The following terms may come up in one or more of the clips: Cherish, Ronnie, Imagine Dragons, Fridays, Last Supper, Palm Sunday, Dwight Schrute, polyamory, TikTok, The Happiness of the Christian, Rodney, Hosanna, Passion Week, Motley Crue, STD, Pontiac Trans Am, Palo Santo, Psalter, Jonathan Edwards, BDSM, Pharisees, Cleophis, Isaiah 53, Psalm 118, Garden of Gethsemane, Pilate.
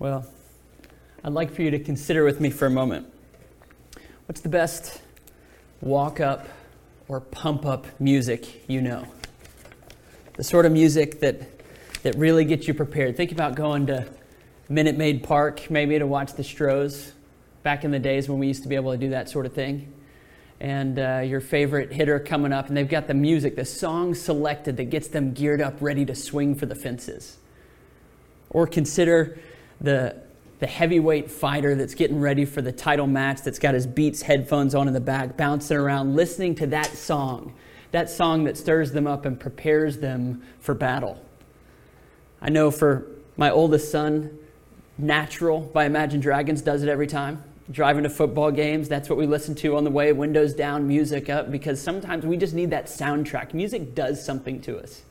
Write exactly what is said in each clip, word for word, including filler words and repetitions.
Well, I'd like for you to consider with me for a moment. What's the best walk-up or pump-up music you know? The sort of music that that really gets you prepared. Think about going to Minute Maid Park, maybe to watch the Stros, back in the days when we used to be able to do that sort of thing. And uh, your favorite hitter coming up, and they've got the music, the song selected that gets them geared up, ready to swing for the fences. Or consider the the heavyweight fighter that's getting ready for the title match, that's got his Beats headphones on in the back, bouncing around, listening to that song, that song that stirs them up and prepares them for battle. I know for my oldest son, Natural by Imagine Dragons does it every time. Driving to football games, that's what we listen to on the way, windows down, music up, because sometimes we just need that soundtrack. Music does something to us.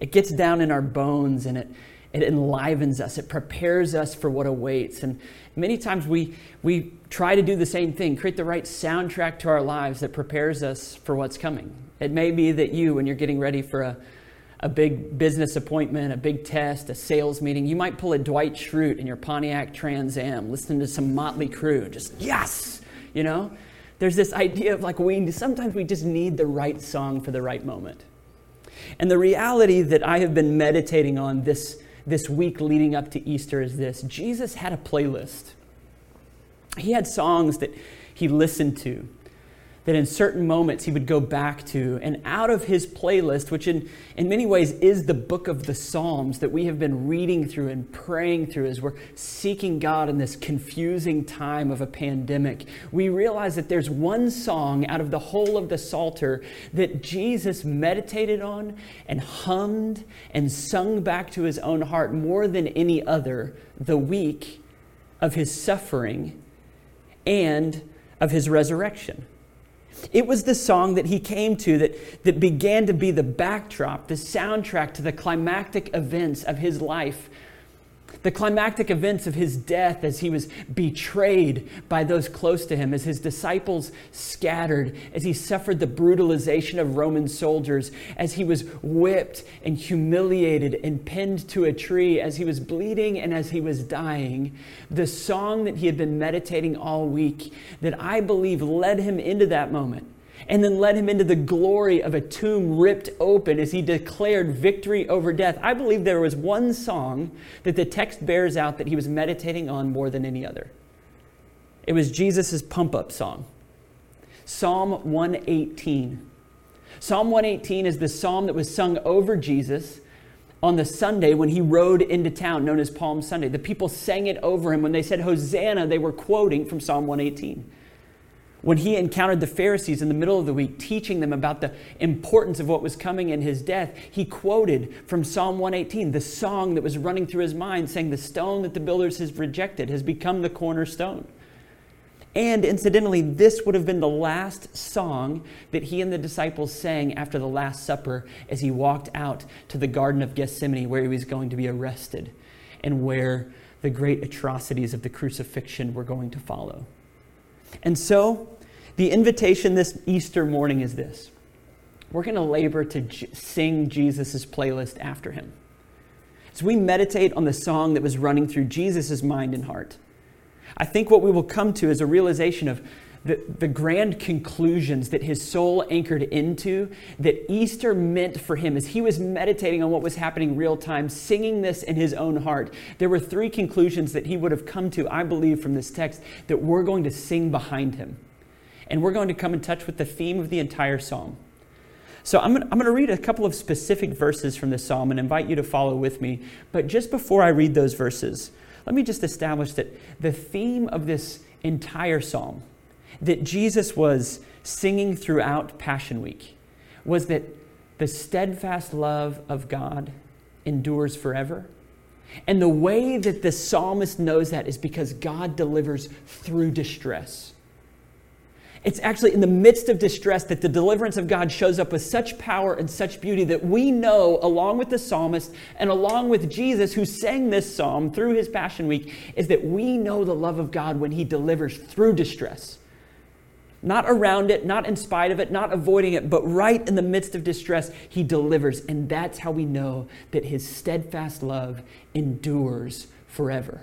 It gets down in our bones, and it It enlivens us. It prepares us for what awaits. And many times we we try to do the same thing, create the right soundtrack to our lives that prepares us for what's coming. It may be that you, when you're getting ready for a, a big business appointment, a big test, a sales meeting, you might pull a Dwight Schrute in your Pontiac Trans Am, listening to some Motley Crue, just yes, you know? There's this idea of like, we sometimes we just need the right song for the right moment. And the reality that I have been meditating on this This week leading up to Easter is this. Jesus had a playlist. He had songs that he listened to, that in certain moments he would go back to. And out of his playlist, which in, in many ways is the book of the Psalms that we have been reading through and praying through as we're seeking God in this confusing time of a pandemic, we realize that there's one song out of the whole of the Psalter that Jesus meditated on and hummed and sung back to his own heart more than any other the week of his suffering and of his resurrection. It was the song that he came to that, that began to be the backdrop, the soundtrack to the climactic events of his life, the climactic events of his death as he was betrayed by those close to him, as his disciples scattered, as he suffered the brutalization of Roman soldiers, as he was whipped and humiliated and pinned to a tree, as he was bleeding and as he was dying. The song that he had been meditating all week that I believe led him into that moment, and then led him into the glory of a tomb ripped open as he declared victory over death. I believe there was one song that the text bears out that he was meditating on more than any other. It was Jesus' pump-up song, Psalm one eighteen. Psalm one eighteen is the psalm that was sung over Jesus on the Sunday when he rode into town, known as Palm Sunday. The people sang it over him. When they said Hosanna, they were quoting from Psalm one eighteen. When he encountered the Pharisees in the middle of the week, teaching them about the importance of what was coming in his death, he quoted from Psalm one eighteen, the song that was running through his mind, saying, "The stone that the builders has rejected has become the cornerstone." And incidentally, this would have been the last song that he and the disciples sang after the Last Supper as he walked out to the Garden of Gethsemane, where he was going to be arrested and where the great atrocities of the crucifixion were going to follow. And so, the invitation this Easter morning is this. We're going to labor to j- sing Jesus' playlist after him. As we meditate on the song that was running through Jesus' mind and heart, I think what we will come to is a realization of the, the grand conclusions that his soul anchored into, that Easter meant for him as he was meditating on what was happening real time, singing this in his own heart. There were three conclusions that he would have come to, I believe, from this text that we're going to sing behind him. And we're going to come in touch with the theme of the entire psalm. So I'm going to, I'm going to read a couple of specific verses from this psalm and invite you to follow with me. But just before I read those verses, let me just establish that the theme of this entire psalm that Jesus was singing throughout Passion Week was that the steadfast love of God endures forever. And the way that the psalmist knows that is because God delivers through distress. It's actually in the midst of distress that the deliverance of God shows up with such power and such beauty that we know, along with the psalmist and along with Jesus, who sang this psalm through his Passion Week, is that we know the love of God when he delivers through distress. Not around it, not in spite of it, not avoiding it, but right in the midst of distress, he delivers. And that's how we know that his steadfast love endures forever.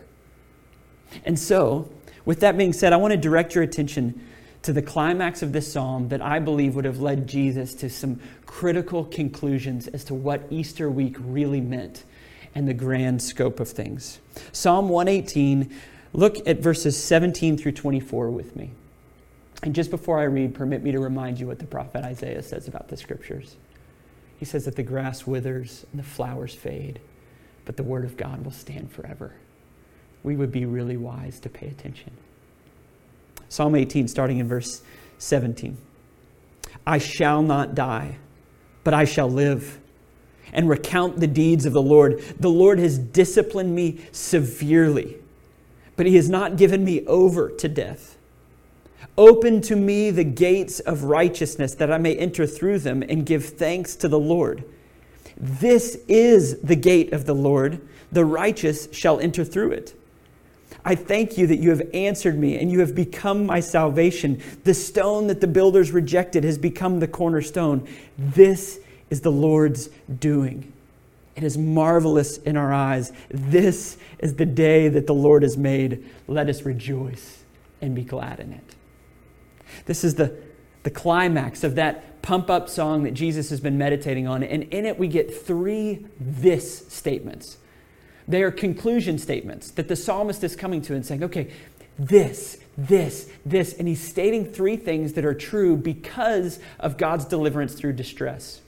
And so, with that being said, I want to direct your attention to the climax of this psalm that I believe would have led Jesus to some critical conclusions as to what Easter week really meant and the grand scope of things. Psalm one eighteen, look at verses seventeen through twenty-four with me. And just before I read, permit me to remind you what the prophet Isaiah says about the scriptures. He says that the grass withers and the flowers fade, but the word of God will stand forever. We would be really wise to pay attention. Psalm eighteen, starting in verse seventeen. I shall not die, but I shall live and recount the deeds of the Lord. The Lord has disciplined me severely, but he has not given me over to death. Open to me the gates of righteousness, that I may enter through them and give thanks to the Lord. This is the gate of the Lord. The righteous shall enter through it. I thank you that you have answered me and you have become my salvation. The stone that the builders rejected has become the cornerstone. This is the Lord's doing. It is marvelous in our eyes. This is the day that the Lord has made. Let us rejoice and be glad in it. This is the, the climax of that pump-up song that Jesus has been meditating on. And in it we get three this statements. They are conclusion statements that the psalmist is coming to and saying, okay, this, this, this. And he's stating three things that are true because of God's deliverance through distress.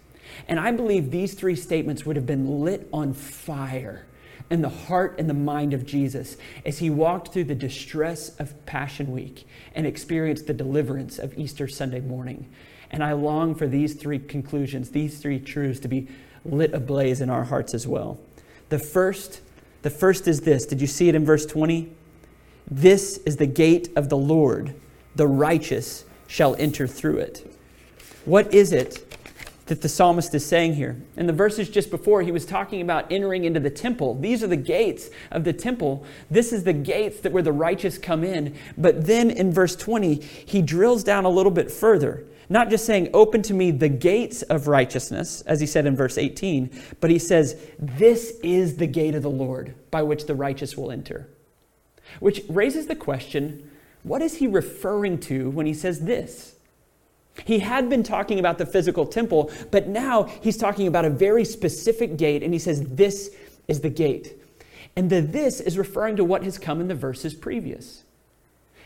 And I believe these three statements would have been lit on fire in the heart and the mind of Jesus as he walked through the distress of Passion Week and experienced the deliverance of Easter Sunday morning. And I long for these three conclusions, these three truths to be lit ablaze in our hearts as well. The first The first is this. Did you see it in verse twenty? This is the gate of the Lord. The righteous shall enter through it. What is it that the psalmist is saying here? In the verses just before, he was talking about entering into the temple. These are the gates of the temple. This is the gates that where the righteous come in. But then in verse twenty, he drills down a little bit further. Not just saying, open to me the gates of righteousness, as he said in verse eighteen, but he says, this is the gate of the Lord by which the righteous will enter. Which raises the question, what is he referring to when he says this? He had been talking about the physical temple, but now he's talking about a very specific gate, and he says, this is the gate. And the this is referring to what has come in the verses previous.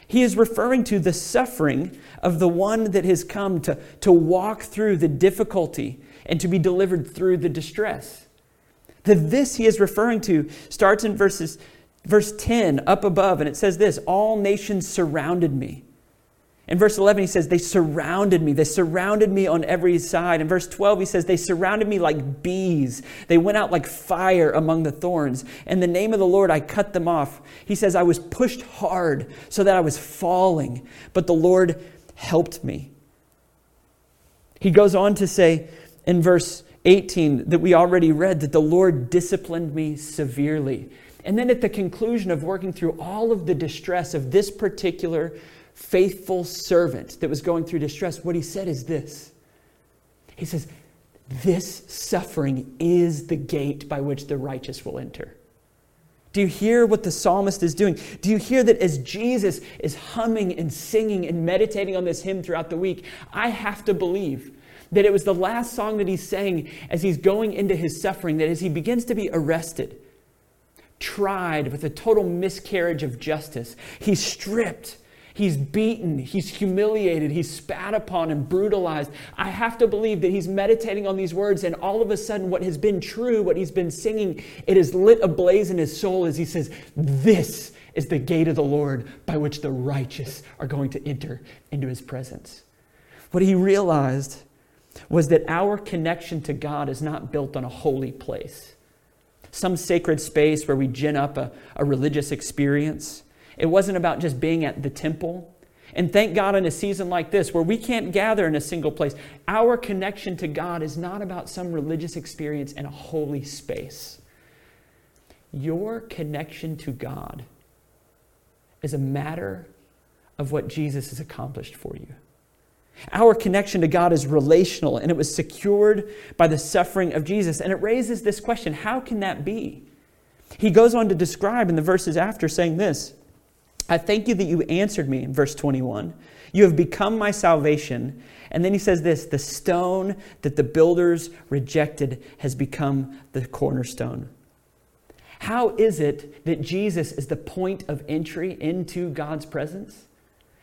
He is referring to the suffering of the one that has come to, to walk through the difficulty and to be delivered through the distress. The this he is referring to starts in verses, verse ten up above, and it says this, all nations surrounded me. In verse eleven, he says, they surrounded me. They surrounded me on every side. In verse twelve, he says, they surrounded me like bees. They went out like fire among the thorns. In the name of the Lord, I cut them off. He says, I was pushed hard so that I was falling, but the Lord helped me. He goes on to say in verse eighteen that we already read that the Lord disciplined me severely. And then at the conclusion of working through all of the distress of this particular faithful servant that was going through distress, what he said is this. He says, this suffering is the gate by which the righteous will enter. Do you hear what the psalmist is doing? Do you hear that as Jesus is humming and singing and meditating on this hymn throughout the week, I have to believe that it was the last song that he sang as he's going into his suffering, that as he begins to be arrested, tried with a total miscarriage of justice, he's stripped, he's beaten, he's humiliated, he's spat upon and brutalized. I have to believe that he's meditating on these words, and all of a sudden what has been true, what he's been singing, it is lit ablaze in his soul as he says, this is the gate of the Lord by which the righteous are going to enter into his presence. What he realized was that our connection to God is not built on a holy place, some sacred space where we gin up a, a religious experience. It wasn't about just being at the temple. And thank God in a season like this where we can't gather in a single place, our connection to God is not about some religious experience in a holy space. Your connection to God is a matter of what Jesus has accomplished for you. Our connection to God is relational, and it was secured by the suffering of Jesus. And it raises this question, how can that be? He goes on to describe in the verses after saying this, I thank you that you answered me, in verse twenty-one. You have become my salvation. And then he says this, the stone that the builders rejected has become the cornerstone. How is it that Jesus is the point of entry into God's presence?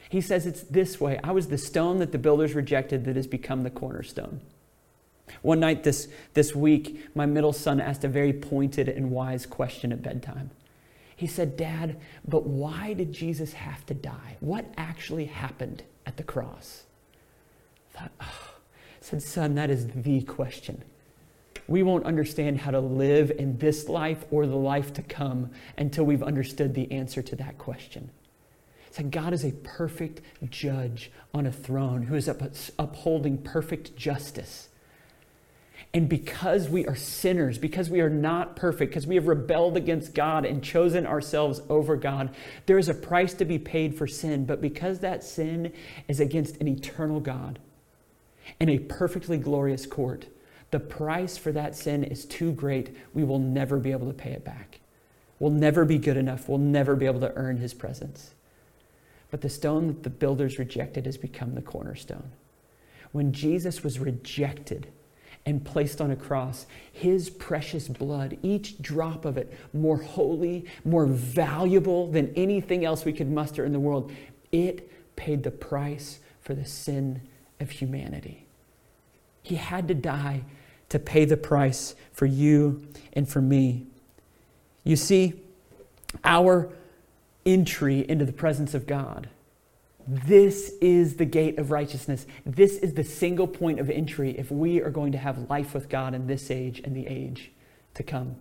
He says it's this way. I was the stone that the builders rejected that has become the cornerstone. One night this, this week, my middle son asked a very pointed and wise question at bedtime. He said, Dad, but why did Jesus have to die? What actually happened at the cross? I thought, oh. I said, son, that is the question. We won't understand how to live in this life or the life to come until we've understood the answer to that question. It's like God is a perfect judge on a throne who is up, upholding perfect justice. And because we are sinners, because we are not perfect, because we have rebelled against God and chosen ourselves over God, there is a price to be paid for sin. But because that sin is against an eternal God in a perfectly glorious court, the price for that sin is too great. We will never be able to pay it back. We'll never be good enough. We'll never be able to earn his presence. But the stone that the builders rejected has become the cornerstone. When Jesus was rejected and placed on a cross, his precious blood, each drop of it, more holy, more valuable than anything else we could muster in the world, it paid the price for the sin of humanity. He had to die to pay the price for you and for me. You see, our entry into the presence of God, this is the gate of righteousness. This is the single point of entry if we are going to have life with God in this age and the age to come.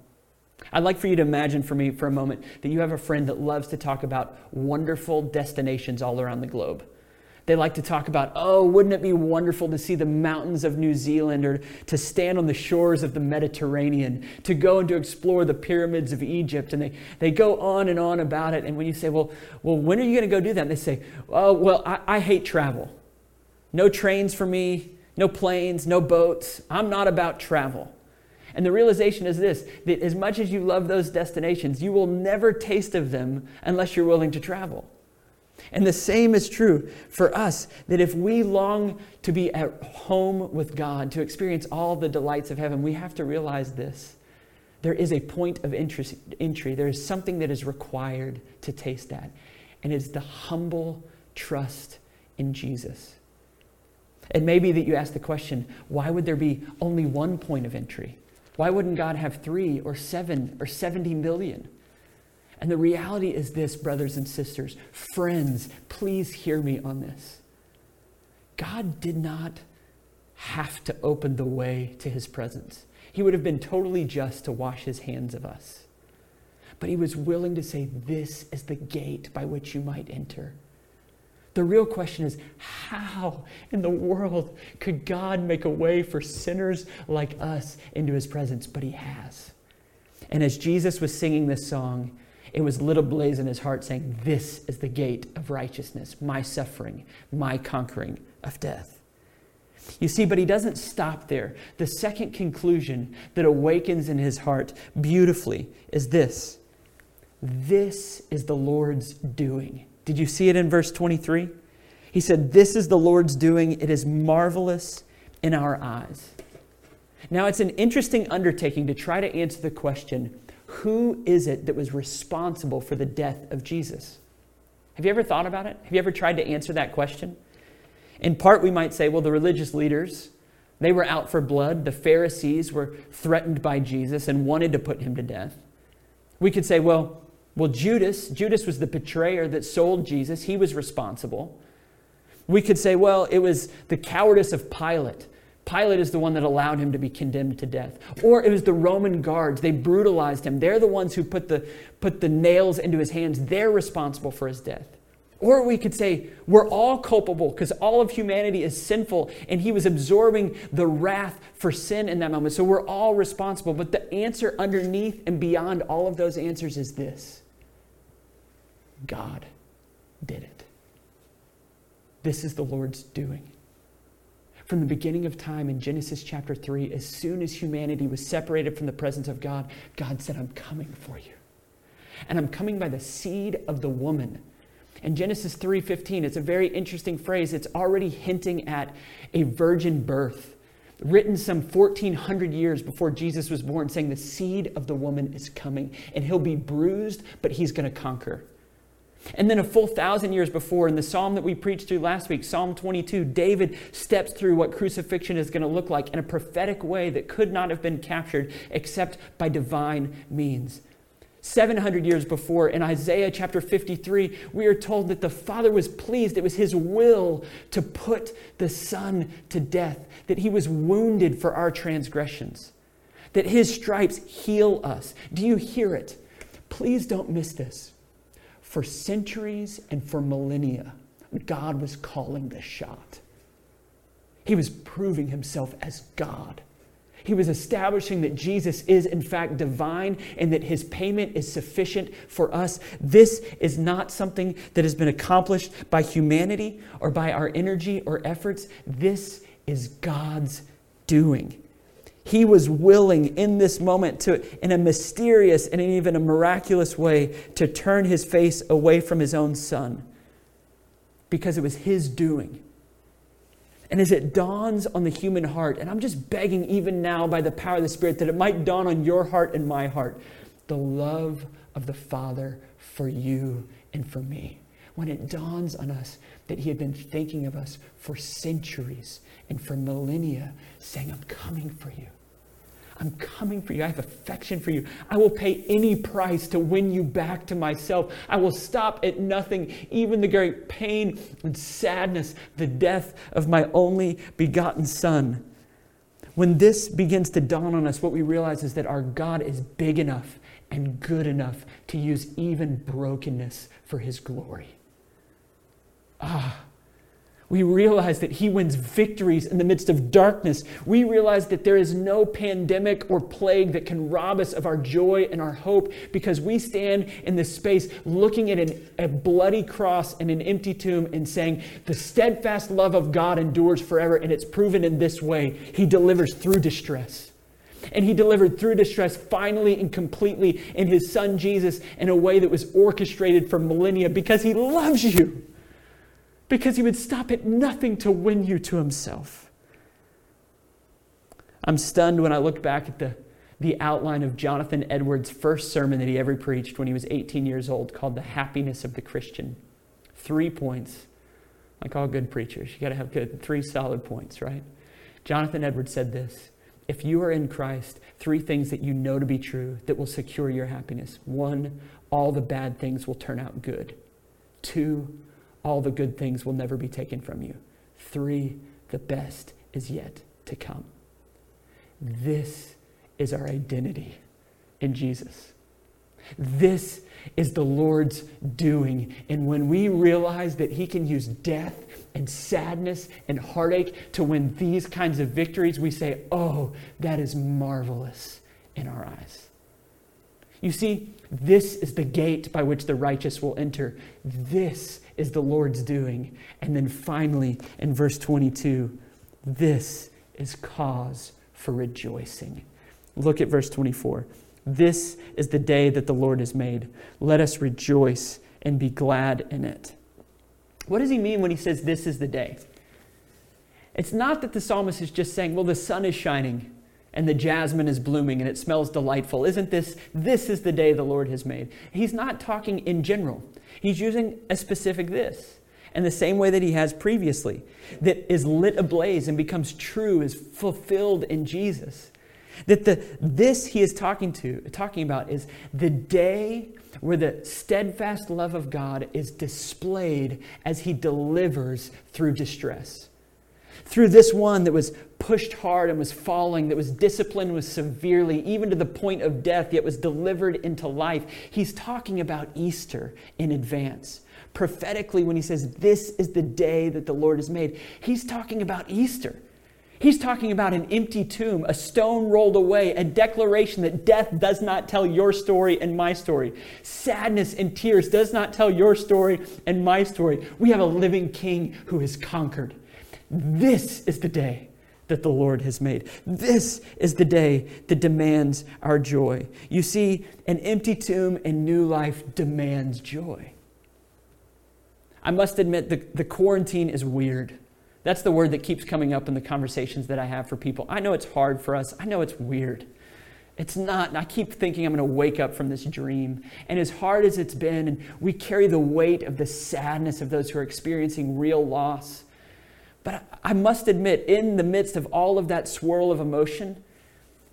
I'd like for you to imagine for me for a moment that you have a friend that loves to talk about wonderful destinations all around the globe. They like to talk about, oh, wouldn't it be wonderful to see the mountains of New Zealand or to stand on the shores of the Mediterranean, to go and to explore the pyramids of Egypt. And they, they go on and on about it. And when you say, well, well, when are you going to go do that? And they say, oh, well, I, I hate travel. No trains for me, no planes, no boats. I'm not about travel. And the realization is this, that as much as you love those destinations, you will never taste of them unless you're willing to travel. And the same is true for us, that if we long to be at home with God, to experience all the delights of heaven, we have to realize this. There is a point of entry. There is something that is required to taste that. And it's the humble trust in Jesus. It may be that you ask the question, why would there be only one point of entry? Why wouldn't God have three or seven or seventy million? And the reality is this, brothers and sisters, friends, please hear me on this. God did not have to open the way to his presence. He would have been totally just to wash his hands of us. But he was willing to say, this is the gate by which you might enter. The real question is, how in the world could God make a way for sinners like us into his presence? But he has. And as Jesus was singing this song, it was little blaze in his heart saying, this is the gate of righteousness, my suffering, my conquering of death. You see, but he doesn't stop there. The second conclusion that awakens in his heart beautifully is this. This is the Lord's doing. Did you see it in verse twenty-three? He said, this is the Lord's doing. It is marvelous in our eyes. Now, it's an interesting undertaking to try to answer the question, who is it that was responsible for the death of Jesus? Have you ever thought about it? Have you ever tried to answer that question? In part, we might say, well, the religious leaders, they were out for blood. The Pharisees were threatened by Jesus and wanted to put him to death. We could say, well, well, Judas, Judas was the betrayer that sold Jesus. He was responsible. We could say, well, it was the cowardice of Pilate. Pilate is the one that allowed him to be condemned to death. Or it was the Roman guards. They brutalized him. They're the ones who put the, put the nails into his hands. They're responsible for his death. Or we could say we're all culpable because all of humanity is sinful and he was absorbing the wrath for sin in that moment. So we're all responsible. But the answer underneath and beyond all of those answers is this. God did it. This is the Lord's doing. From the beginning of time in Genesis chapter three, as soon as humanity was separated from the presence of God, God said, I'm coming for you. and I'm coming by the seed of the woman. In Genesis three fifteen, it's a very interesting phrase. It's already hinting at a virgin birth, written some fourteen hundred years before Jesus was born, saying the seed of the woman is coming, and he'll be bruised, but he's going to conquer. And then a full thousand years before, in the psalm that we preached through last week, Psalm twenty-two, David steps through what crucifixion is going to look like in a prophetic way that could not have been captured except by divine means. seven hundred years before, in Isaiah chapter fifty-three, we are told that the Father was pleased. It was his will to put the Son to death, that he was wounded for our transgressions, that his stripes heal us. Do you hear it? Please don't miss this. For centuries and for millennia, God was calling the shot. He was proving himself as God. He was establishing that Jesus is, in fact, divine and that his payment is sufficient for us. This is not something that has been accomplished by humanity or by our energy or efforts. This is God's doing. He was willing in this moment to, in a mysterious and in even a miraculous way, to turn his face away from his own son because it was his doing. And as it dawns on the human heart, and I'm just begging even now by the power of the Spirit that it might dawn on your heart and my heart, the love of the Father for you and for me. When it dawns on us that he had been thinking of us for centuries and for millennia, saying, I'm coming for you. I'm coming for you. I have affection for you. I will pay any price to win you back to myself. I will stop at nothing, even the great pain and sadness, the death of my only begotten Son. When this begins to dawn on us, what we realize is that our God is big enough and good enough to use even brokenness for his glory. Ah. We realize that he wins victories in the midst of darkness. We realize that there is no pandemic or plague that can rob us of our joy and our hope because we stand in this space looking at an, a bloody cross and an empty tomb and saying, the steadfast love of God endures forever, and it's proven in this way. He delivers through distress. And he delivered through distress finally and completely in his Son Jesus in a way that was orchestrated for millennia because he loves you. Because he would stop at nothing to win you to himself. I'm stunned when I look back at the, the outline of Jonathan Edwards' first sermon that he ever preached when he was eighteen years old, called The Happiness of the Christian. Three points. Like all good preachers, you got to have good three solid points, right? Jonathan Edwards said this: if you are in Christ, three things that you know to be true that will secure your happiness. One, all the bad things will turn out good. Two, all the good things will never be taken from you. Three, the best is yet to come. This is our identity in Jesus. This is the Lord's doing. And when we realize that he can use death and sadness and heartache to win these kinds of victories, we say, oh, that is marvelous in our eyes. You see, this is the gate by which the righteous will enter. This is the Lord's doing. And then finally, in verse twenty-two, this is cause for rejoicing. Look at verse twenty-four. This is the day that the Lord has made. Let us rejoice and be glad in it. What does he mean when he says this is the day? It's not that the psalmist is just saying, well, the sun is shining and the jasmine is blooming and it smells delightful. Isn't this, this is the day the Lord has made. He's not talking in general. He's using a specific this in the same way that he has previously, that is lit ablaze and becomes true, is fulfilled in Jesus. That the this he is talking to, talking about is the day where the steadfast love of God is displayed as he delivers through distress. Through this one that was pushed hard and was falling, that was disciplined, was severely, even to the point of death, yet was delivered into life. He's talking about Easter in advance. Prophetically, when he says, this is the day that the Lord has made, he's talking about Easter. He's talking about an empty tomb, a stone rolled away, a declaration that death does not tell your story and my story. Sadness and tears does not tell your story and my story. We have a living King who has conquered. This is the day that the Lord has made. This is the day that demands our joy. You see, an empty tomb and new life demands joy. I must admit, the, the quarantine is weird. That's the word that keeps coming up in the conversations that I have for people. I know it's hard for us. I know it's weird. It's not, and I keep thinking I'm going to wake up from this dream. And as hard as it's been, and we carry the weight of the sadness of those who are experiencing real loss. But I must admit, in the midst of all of that swirl of emotion,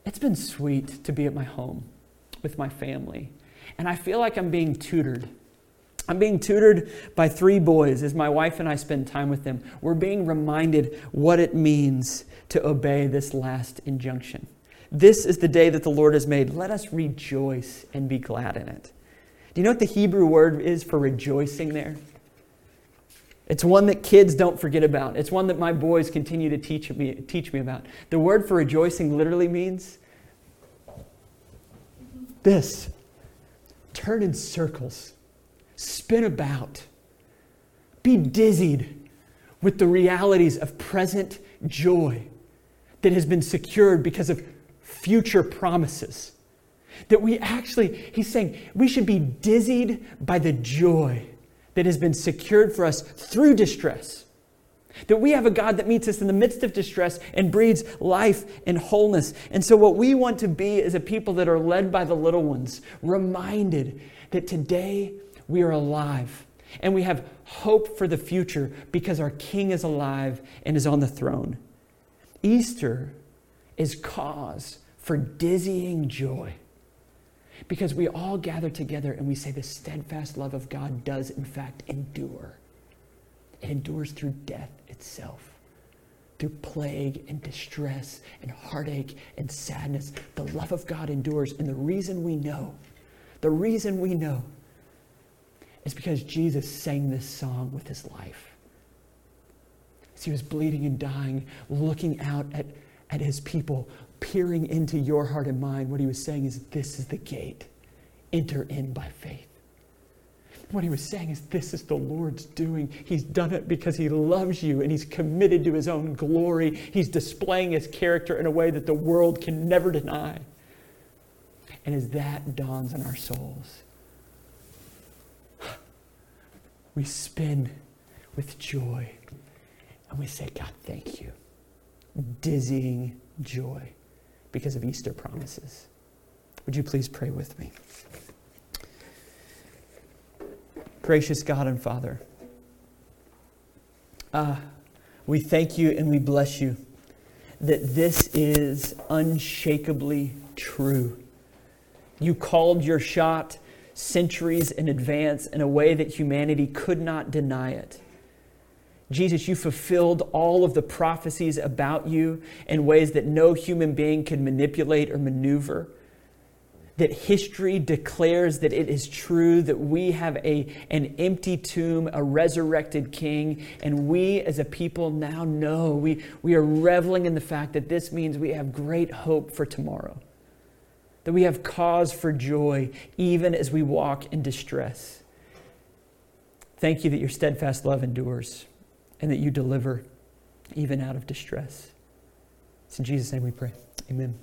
it's been sweet to be at my home with my family. And I feel like I'm being tutored. I'm being tutored by three boys as my wife and I spend time with them. We're being reminded what it means to obey this last injunction. This is the day that the Lord has made. Let us rejoice and be glad in it. Do you know what the Hebrew word is for rejoicing there? It's one that kids don't forget about. It's one that my boys continue to teach me, teach me about. The word for rejoicing literally means this. Turn in circles. Spin about. Be dizzied with the realities of present joy that has been secured because of future promises. That we actually, he's saying, we should be dizzied by the joy that has been secured for us through distress. That we have a God that meets us in the midst of distress and breeds life and wholeness. And so what we want to be is a people that are led by the little ones, reminded that today we are alive and we have hope for the future because our King is alive and is on the throne. Easter is cause for dizzying joy because we all gather together and we say the steadfast love of God does in fact endure. It endures through death itself, through plague and distress and heartache and sadness. The love of God endures, and the reason we know, the reason we know is because Jesus sang this song with his life. As he was bleeding and dying, looking out at, at his people, peering into your heart and mine, what he was saying is, this is the gate. Enter in by faith. What he was saying is, this is the Lord's doing. He's done it because he loves you and he's committed to his own glory. He's displaying his character in a way that the world can never deny. And as that dawns on our souls, we spin with joy. And we say, God, thank you. Dizzying joy because of Easter promises. Would you please pray with me? Gracious God and Father, ah, we thank you and we bless you that this is unshakably true. You called your shot centuries in advance in a way that humanity could not deny it. Jesus, you fulfilled all of the prophecies about you in ways that no human being could manipulate or maneuver. That history declares that it is true, that we have a, an empty tomb, a resurrected King, and we as a people now know, we, we are reveling in the fact that this means we have great hope for tomorrow. That we have cause for joy even as we walk in distress. Thank you that your steadfast love endures, and that you deliver even out of distress. It's in Jesus' name we pray. Amen.